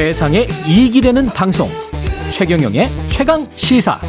세상에 이익이 되는 방송 최경영의 최강시사.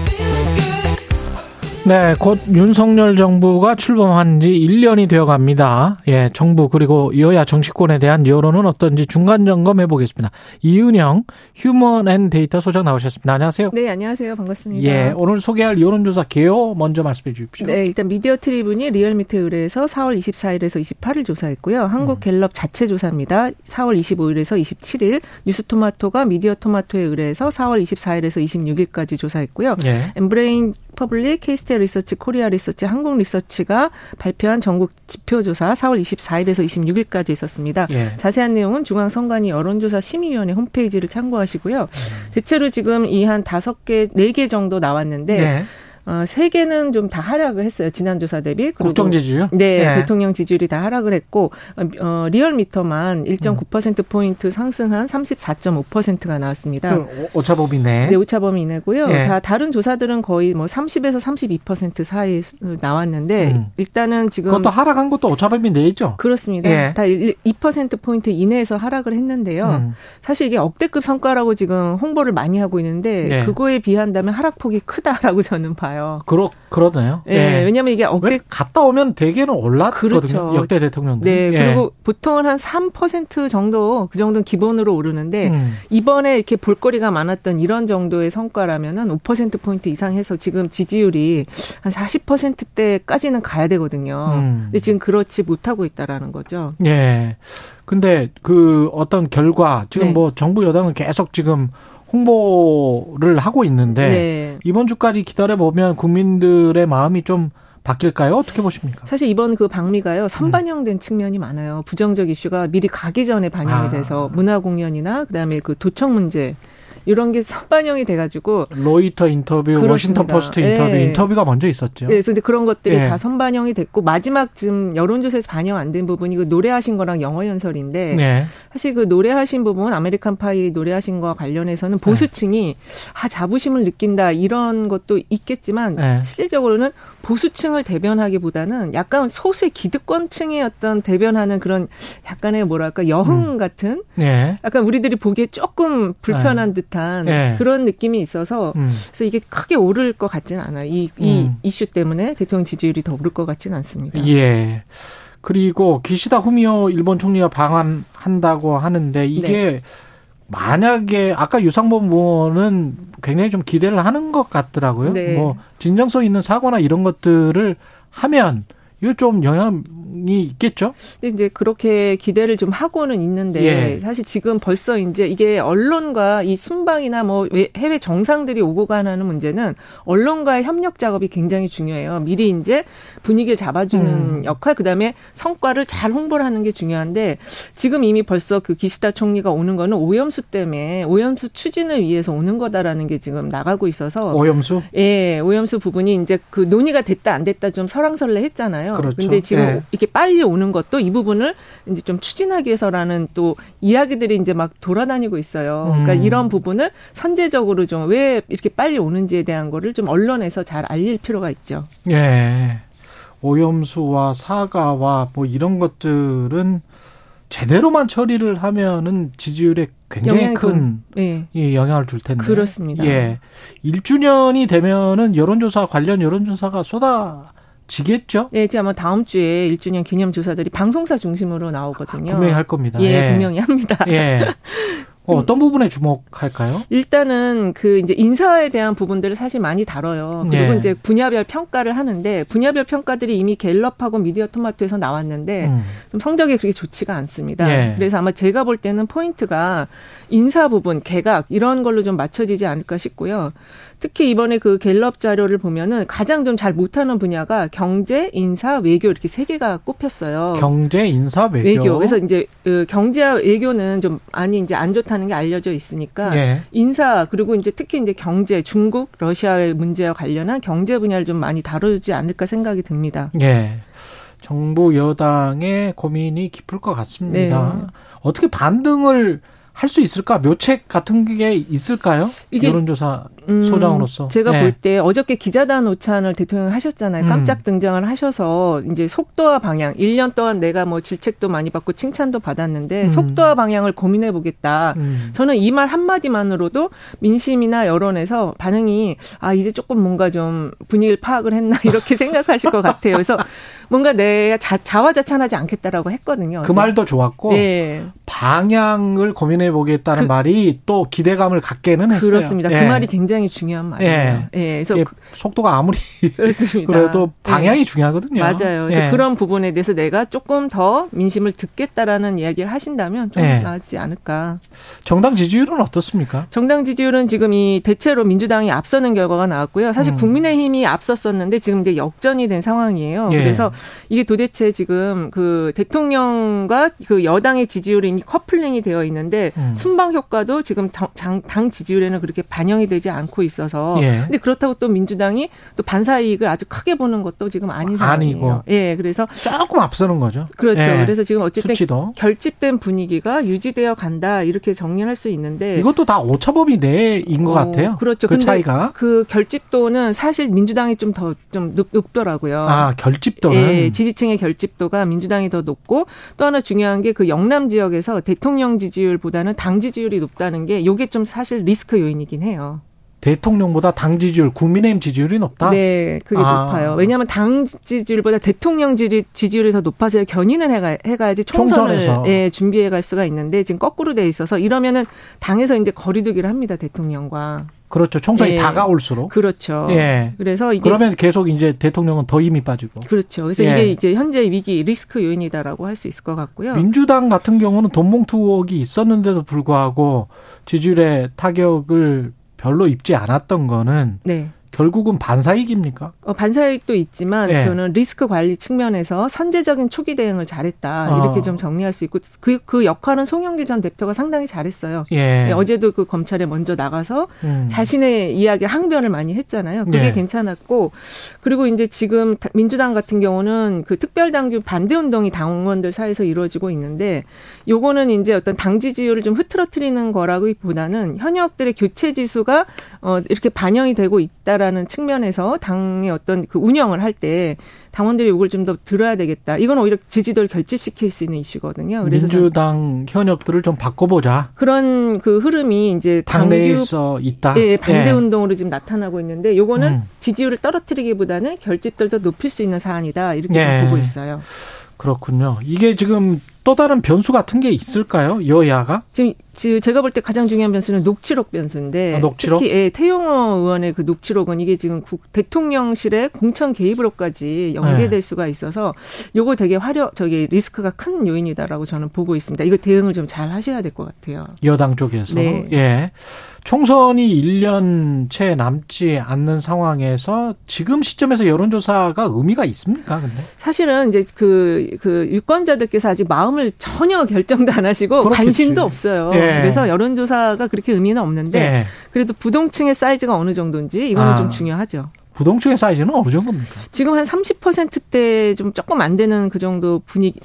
네, 곧 윤석열 정부가 출범한 지 1년이 되어갑니다. 예, 정부 그리고 여야 정치권에 대한 여론은 어떤지 중간 점검해 보겠습니다. 이은영 휴먼 앤 데이터 소장 나오셨습니다. 안녕하세요. 네, 안녕하세요. 반갑습니다. 예, 오늘 소개할 여론조사 개요 먼저 말씀해 주십시오. 네, 일단 미디어 트리븐이 리얼미터 의뢰해서 4월 24일에서 28일 조사했고요. 한국갤럽 자체 조사입니다. 4월 25일에서 27일, 뉴스토마토가 미디어 토마토에 의뢰해서 4월 24일에서 26일까지 조사했고요. 예. 엠브레인 퍼블릭, 케이스텔 리서치, 코리아 리서치, 한국 리서치가 발표한 전국 지표조사 4월 24일에서 26일까지 있었습니다. 예. 자세한 내용은 중앙선관위 여론조사 심의위원회 홈페이지를 참고하시고요. 대체로 지금 이 한 5개, 4개 정도 나왔는데 네. 3개는 좀 다 하락을 했어요. 지난 조사 대비. 국정 지지율? 네, 네. 대통령 지지율이 다 하락을 했고 리얼미터만 1.9%포인트 상승한 34.5%가 나왔습니다. 오차범위네. 네, 오차범위네고요. 네. 다 다른 조사들은 거의 뭐 30에서 32% 사이 나왔는데 일단은 지금. 그것도 하락한 것도 오차범위 내죠? 그렇습니다. 네. 다 2%포인트 이내에서 하락을 했는데요. 사실 이게 억대급 성과라고 지금 홍보를 많이 하고 있는데 네. 그거에 비한다면 하락폭이 크다라고 저는 봐요. 그러네요. 예. 네, 왜냐하면 이게 억대 갔다 오면 대개는 올랐거든요. 그렇죠. 역대 대통령들. 네. 그리고 예. 보통은 한 3% 정도 그 정도는 기본으로 오르는데 이번에 이렇게 볼거리가 많았던 이런 정도의 성과라면은 5%포인트 이상 해서 지금 지지율이 한 40%대까지는 가야 되거든요. 근데 지금 그렇지 못하고 있다라는 거죠. 예. 근데 그 어떤 결과 지금 네. 뭐 정부 여당은 계속 지금 홍보를 하고 있는데 네. 이번 주까지 기다려보면 국민들의 마음이 좀 바뀔까요? 어떻게 보십니까? 사실 이번 그 방미가요. 선반영된 측면이 많아요. 부정적 이슈가 미리 가기 전에 반영이 돼서 문화 공연이나 그다음에 그 도청 문제 이런 게 선반영이 돼가지고 로이터 인터뷰, 그렇습니다. 워싱턴 포스트 인터뷰, 네. 인터뷰가 먼저 있었죠. 네, 그런데 그런 것들이 네. 다 선반영이 됐고 마지막 지금 여론조사에서 반영 안 된 부분이 그 노래하신 거랑 영어 연설인데 네. 사실 그 노래하신 부분, 아메리칸 파이 노래하신 거와 관련해서는 보수층이 네. 자부심을 느낀다 이런 것도 있겠지만 네. 실질적으로는 보수층을 대변하기보다는 약간 소수의 기득권층의 어떤 대변하는 그런 약간의 뭐랄까 여흥 같은 네. 약간 우리들이 보기에 조금 불편한 듯. 예. 그런 느낌이 있어서 그래서 이게 크게 오를 것 같지는 않아요. 이 이슈 때문에 대통령 지지율이 더 오를 것 같지는 않습니다. 예. 그리고 기시다 후미오 일본 총리가 방한한다고 하는데 이게 네. 만약에 아까 유상범 의원은 굉장히 좀 기대를 하는 것 같더라고요. 네. 뭐 진정성 있는 사고나 이런 것들을 하면 이거 좀 영향이 있겠죠? 근데 이제 그렇게 기대를 좀 하고는 있는데, 예. 사실 지금 벌써 이제 이게 언론과 이 순방이나 뭐 해외 정상들이 오고 가는 문제는 언론과의 협력 작업이 굉장히 중요해요. 미리 이제 분위기를 잡아주는 역할, 그 다음에 성과를 잘 홍보를 하는 게 중요한데, 지금 이미 벌써 그 기시다 총리가 오는 거는 오염수 때문에 오염수 추진을 위해서 오는 거다라는 게 지금 나가고 있어서. 오염수? 예, 오염수 부분이 이제 그 논의가 됐다 안 됐다 좀 설왕설래 했잖아요. 그런데 그렇죠. 지금 네. 이렇게 빨리 오는 것도 이 부분을 이제 좀 추진하기 위해서라는 또 이야기들이 이제 막 돌아다니고 있어요. 그러니까 이런 부분을 선제적으로 좀 왜 이렇게 빨리 오는지에 대한 거를 좀 언론에서 잘 알릴 필요가 있죠. 예. 오염수와 사과와 뭐 이런 것들은 제대로만 처리를 하면은 지지율에 굉장히 큰 예. 영향을 줄 텐데. 그렇습니다. 예. 1주년이 되면은 여론조사 관련 여론조사가 지겠죠? 네, 이제 아마 다음 주에 1주년 기념 조사들이 방송사 중심으로 나오거든요. 분명히 할 겁니다. 예, 예. 분명히 합니다. 예. 어떤 부분에 주목할까요? 일단은 그 이제 인사에 대한 부분들을 사실 많이 다뤄요. 그리고 예. 이제 분야별 평가를 하는데 분야별 평가들이 이미 갤럽하고 미디어 토마토에서 나왔는데 좀 성적이 그렇게 좋지가 않습니다. 예. 그래서 아마 제가 볼 때는 포인트가 인사 부분, 개각 이런 걸로 좀 맞춰지지 않을까 싶고요. 특히 이번에 그 갤럽 자료를 보면은 가장 좀 잘 못하는 분야가 경제, 인사, 외교 이렇게 3개가 꼽혔어요. 경제, 인사, 외교. 그래서 이제 경제와 외교는 좀 많이 이제 안 좋다는 게 알려져 있으니까 예. 인사 그리고 이제 특히 이제 경제, 중국, 러시아의 문제와 관련한 경제 분야를 좀 많이 다뤄주지 않을까 생각이 듭니다. 예. 정부 여당의 고민이 깊을 것 같습니다. 네. 어떻게 반등을 할 수 있을까? 묘책 같은 게 있을까요? 여론조사 소장으로서. 제가 볼 때 어저께 기자단 오찬을 대통령이 하셨잖아요. 깜짝 등장을 하셔서 이제 속도와 방향. 1년 동안 내가 뭐 질책도 많이 받고 칭찬도 받았는데 속도와 방향을 고민해 보겠다. 저는 이 말 한마디만으로도 민심이나 여론에서 반응이 아, 이제 조금 뭔가 좀 분위기를 파악을 했나 이렇게 생각하실 것 같아요. 그래서 뭔가 내가 자화자찬하지 않겠다라고 했거든요. 그 말도 좋았고 네. 방향을 고민해보겠다는 말이 또 기대감을 갖게는 했어요. 그렇습니다. 그 말이 굉장히 중요한 말이에요. 그래서 속도가 아무리 그렇습니다. 그래도 방향이 중요하거든요. 맞아요. 그래서 그런 부분에 대해서 내가 조금 더 민심을 듣겠다라는 이야기를 하신다면 좀 나아지지 않을까. 정당 지지율은 어떻습니까? 정당 지지율은 지금 이 대체로 민주당이 앞서는 결과가 나왔고요. 사실 국민의힘이 앞섰었는데 지금 이제 역전이 된 상황이에요. 그래서 이게 도대체 지금 그 대통령과 그 여당의 지지율이 이미 커플링이 되어 있는데 순방 효과도 지금 당 지지율에는 그렇게 반영이 되지 않고 있어서 근데 그렇다고 또 민주당이 또 반사 이익을 아주 크게 보는 것도 지금 아닌 상황이에요. 그래서 조금 앞서는 거죠. 그렇죠. 그래서 지금 어쨌든 수치도. 결집된 분위기가 유지되어 간다 이렇게 정리할 수 있는데 이것도 다 오차범위 내인 것 같아요. 그렇죠. 그 차이가 그 결집도는 사실 민주당이 좀 더 좀 높더라고요. 아 결집도는 지지층의 결집도가 민주당이 더 높고 또 하나 중요한 게 그 영남 지역에서 대통령 지지율보다는 당 지지율이 높다는 게 이게 좀 사실 리스크 요인이긴 해요. 대통령보다 당 지지율, 국민의힘 지지율이 높다? 네, 그게 높아요. 왜냐하면 당 지지율보다 대통령 지지율이 더 높아서 견인을 해가야지 총선을 준비해갈 수가 있는데 지금 거꾸로 돼 있어서 이러면은 당에서 이제 거리두기를 합니다, 대통령과. 그렇죠. 총선이 다가올수록. 그렇죠. 그래서 이게 그러면 계속 이제 대통령은 더 힘이 빠지고. 그렇죠. 그래서 이게 이제 현재 위기 리스크 요인이다라고 할 수 있을 것 같고요. 민주당 같은 경우는 돈봉투 의혹이 있었는데도 불구하고 지지율에 타격을 별로 입지 않았던 거는 결국은 반사이익입니까? 반사이익도 있지만 저는 리스크 관리 측면에서 선제적인 초기 대응을 잘했다. 이렇게 좀 정리할 수 있고 그 역할은 송영기 전 대표가 상당히 잘했어요. 어제도 그 검찰에 먼저 나가서 자신의 이야기 항변을 많이 했잖아요. 그게 괜찮았고 그리고 이제 지금 민주당 같은 경우는 그 특별당규 반대 운동이 당원들 사이에서 이루어지고 있는데 요거는 이제 어떤 당 지지율을 좀 흐트러뜨리는 거라기보다는 현역들의 교체 지수가 이렇게 반영이 되고 있다. 라는 측면에서 당의 어떤 그 운영을 할 때 당원들이 이걸 좀 더 들어야 되겠다. 이건 오히려 지지도를 결집시킬 수 있는 이슈거든요. 그래서 민주당 현역들을 좀 바꿔보자. 그런 그 흐름이 이제 당내에서 있다. 반대 운동으로 지금 나타나고 있는데 이거는 지지율을 떨어뜨리기보다는 결집들도 높일 수 있는 사안이다. 이렇게 보고 있어요. 그렇군요. 이게 지금 또 다른 변수 같은 게 있을까요? 여야가? 지금 제가 볼 때 가장 중요한 변수는 녹취록 변수인데 녹취록? 특히 태영호 의원의 그 녹취록은 이게 지금 대통령실의 공천 개입으로까지 연계될 수가 있어서 요거 되게 리스크가 큰 요인이다라고 저는 보고 있습니다. 이거 대응을 좀 잘 하셔야 될 것 같아요. 여당 쪽에서. 총선이 1년 채 남지 않는 상황에서 지금 시점에서 여론조사가 의미가 있습니까? 근데 사실은 이제 그 유권자들께서 아직 마음을 전혀 결정도 안 하시고 그렇겠지. 관심도 없어요. 그래서 여론조사가 그렇게 의미는 없는데 그래도 부동층의 사이즈가 어느 정도인지 이거는 좀 중요하죠. 부동층의 사이즈는 어느 정도입니까? 지금 한 30%대 좀 조금 안 되는 그 정도 분위기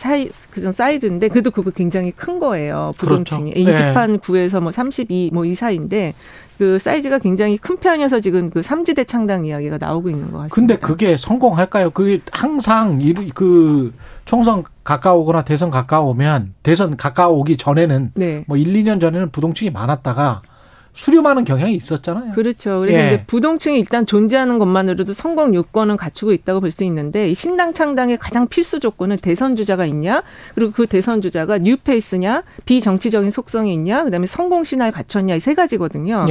그 정도 사이즈인데 그래도 그거 굉장히 큰 거예요. 부동층이. 그렇죠. 20한 9에서 뭐 32 뭐 이 사이인데 그 사이즈가 굉장히 큰 편이어서 지금 그 삼지대 창당 이야기가 나오고 있는 것 같습니다. 근데 그게 성공할까요? 그게 항상 그 총선 가까우거나 대선 가까우기 전에는 뭐 1, 2년 전에는 부동층이 많았다가 수렴하는 경향이 있었잖아요. 그렇죠. 그래서 이제 부동층이 일단 존재하는 것만으로도 성공 요건은 갖추고 있다고 볼 수 있는데 이 신당 창당의 가장 필수 조건은 대선 주자가 있냐, 그리고 그 대선 주자가 뉴페이스냐, 비정치적인 속성이 있냐, 그다음에 성공 신화에 갖췄냐 이 세 가지거든요.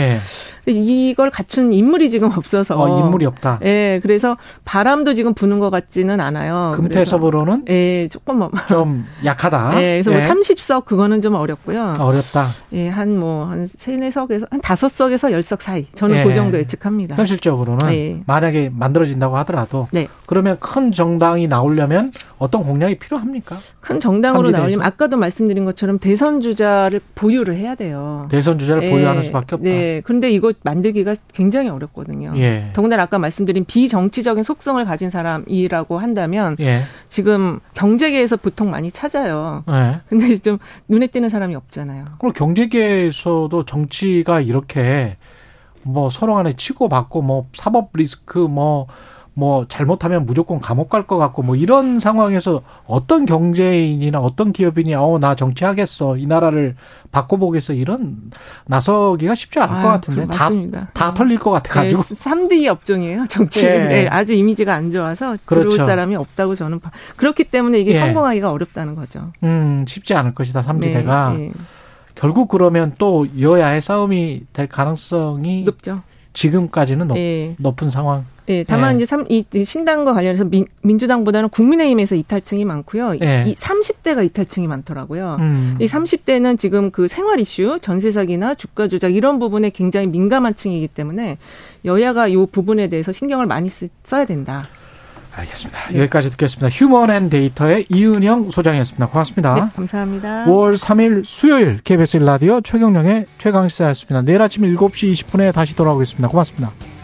이걸 갖춘 인물이 지금 없어서 인물이 없다. 그래서 바람도 지금 부는 것 같지는 않아요. 금태섭으로는 조금 좀 약하다. 그래서 뭐 30석 그거는 좀 어렵고요. 어렵다. 한 뭐 한 3-4석에서 한 5석에서 10석 사이. 저는 그 정도 예측합니다. 현실적으로는 만약에 만들어진다고 하더라도 그러면 큰 정당이 나오려면 어떤 공략이 필요합니까? 큰 정당으로 나오려면 아까도 말씀드린 것처럼 대선 주자를 보유를 해야 돼요. 대선 주자를 보유하는 수밖에 없다. 그런데 이거 만들기가 굉장히 어렵거든요. 더군다나 아까 말씀드린 비정치적인 속성을 가진 사람이라고 한다면 지금 경제계에서 보통 많이 찾아요. 네. 근데 좀 눈에 띄는 사람이 없잖아요. 그럼 경제계에서도 정치가 이렇게 뭐 서로 간에 치고받고 뭐 사법 리스크 뭐 잘못하면 무조건 감옥 갈 것 같고 뭐 이런 상황에서 어떤 경제인이나 어떤 기업인이 나 정치하겠어, 이 나라를 바꿔보겠어, 이런 나서기가 쉽지 않을 것 같은데 다 털릴 것 같아가지고. 네, 3D 업종이에요 정치. 네. 네, 아주 이미지가 안 좋아서 그렇죠. 들어올 사람이 없다고 저는 그렇기 때문에 이게 성공하기가 어렵다는 거죠. 쉽지 않을 것이다 3D대가. 네, 네. 결국 그러면 또 여야의 싸움이 될 가능성이 높죠. 지금까지는 네. 높은 상황. 네, 다만 이제 신당과 관련해서 민주당보다는 국민의힘에서 이탈층이 많고요. 네. 이 30대가 이탈층이 많더라고요. 이 30대는 지금 그 생활 이슈, 전세 사기나 주가 조작 이런 부분에 굉장히 민감한 층이기 때문에 여야가 이 부분에 대해서 신경을 많이 써야 된다. 알겠습니다. 네. 여기까지 듣겠습니다. 휴먼 앤 데이터의 이은영 소장이었습니다. 고맙습니다. 네, 감사합니다. 5월 3일 수요일 KBS 1라디오 최경영의 최강시사였습니다. 내일 아침 7시 20분에 다시 돌아오겠습니다. 고맙습니다.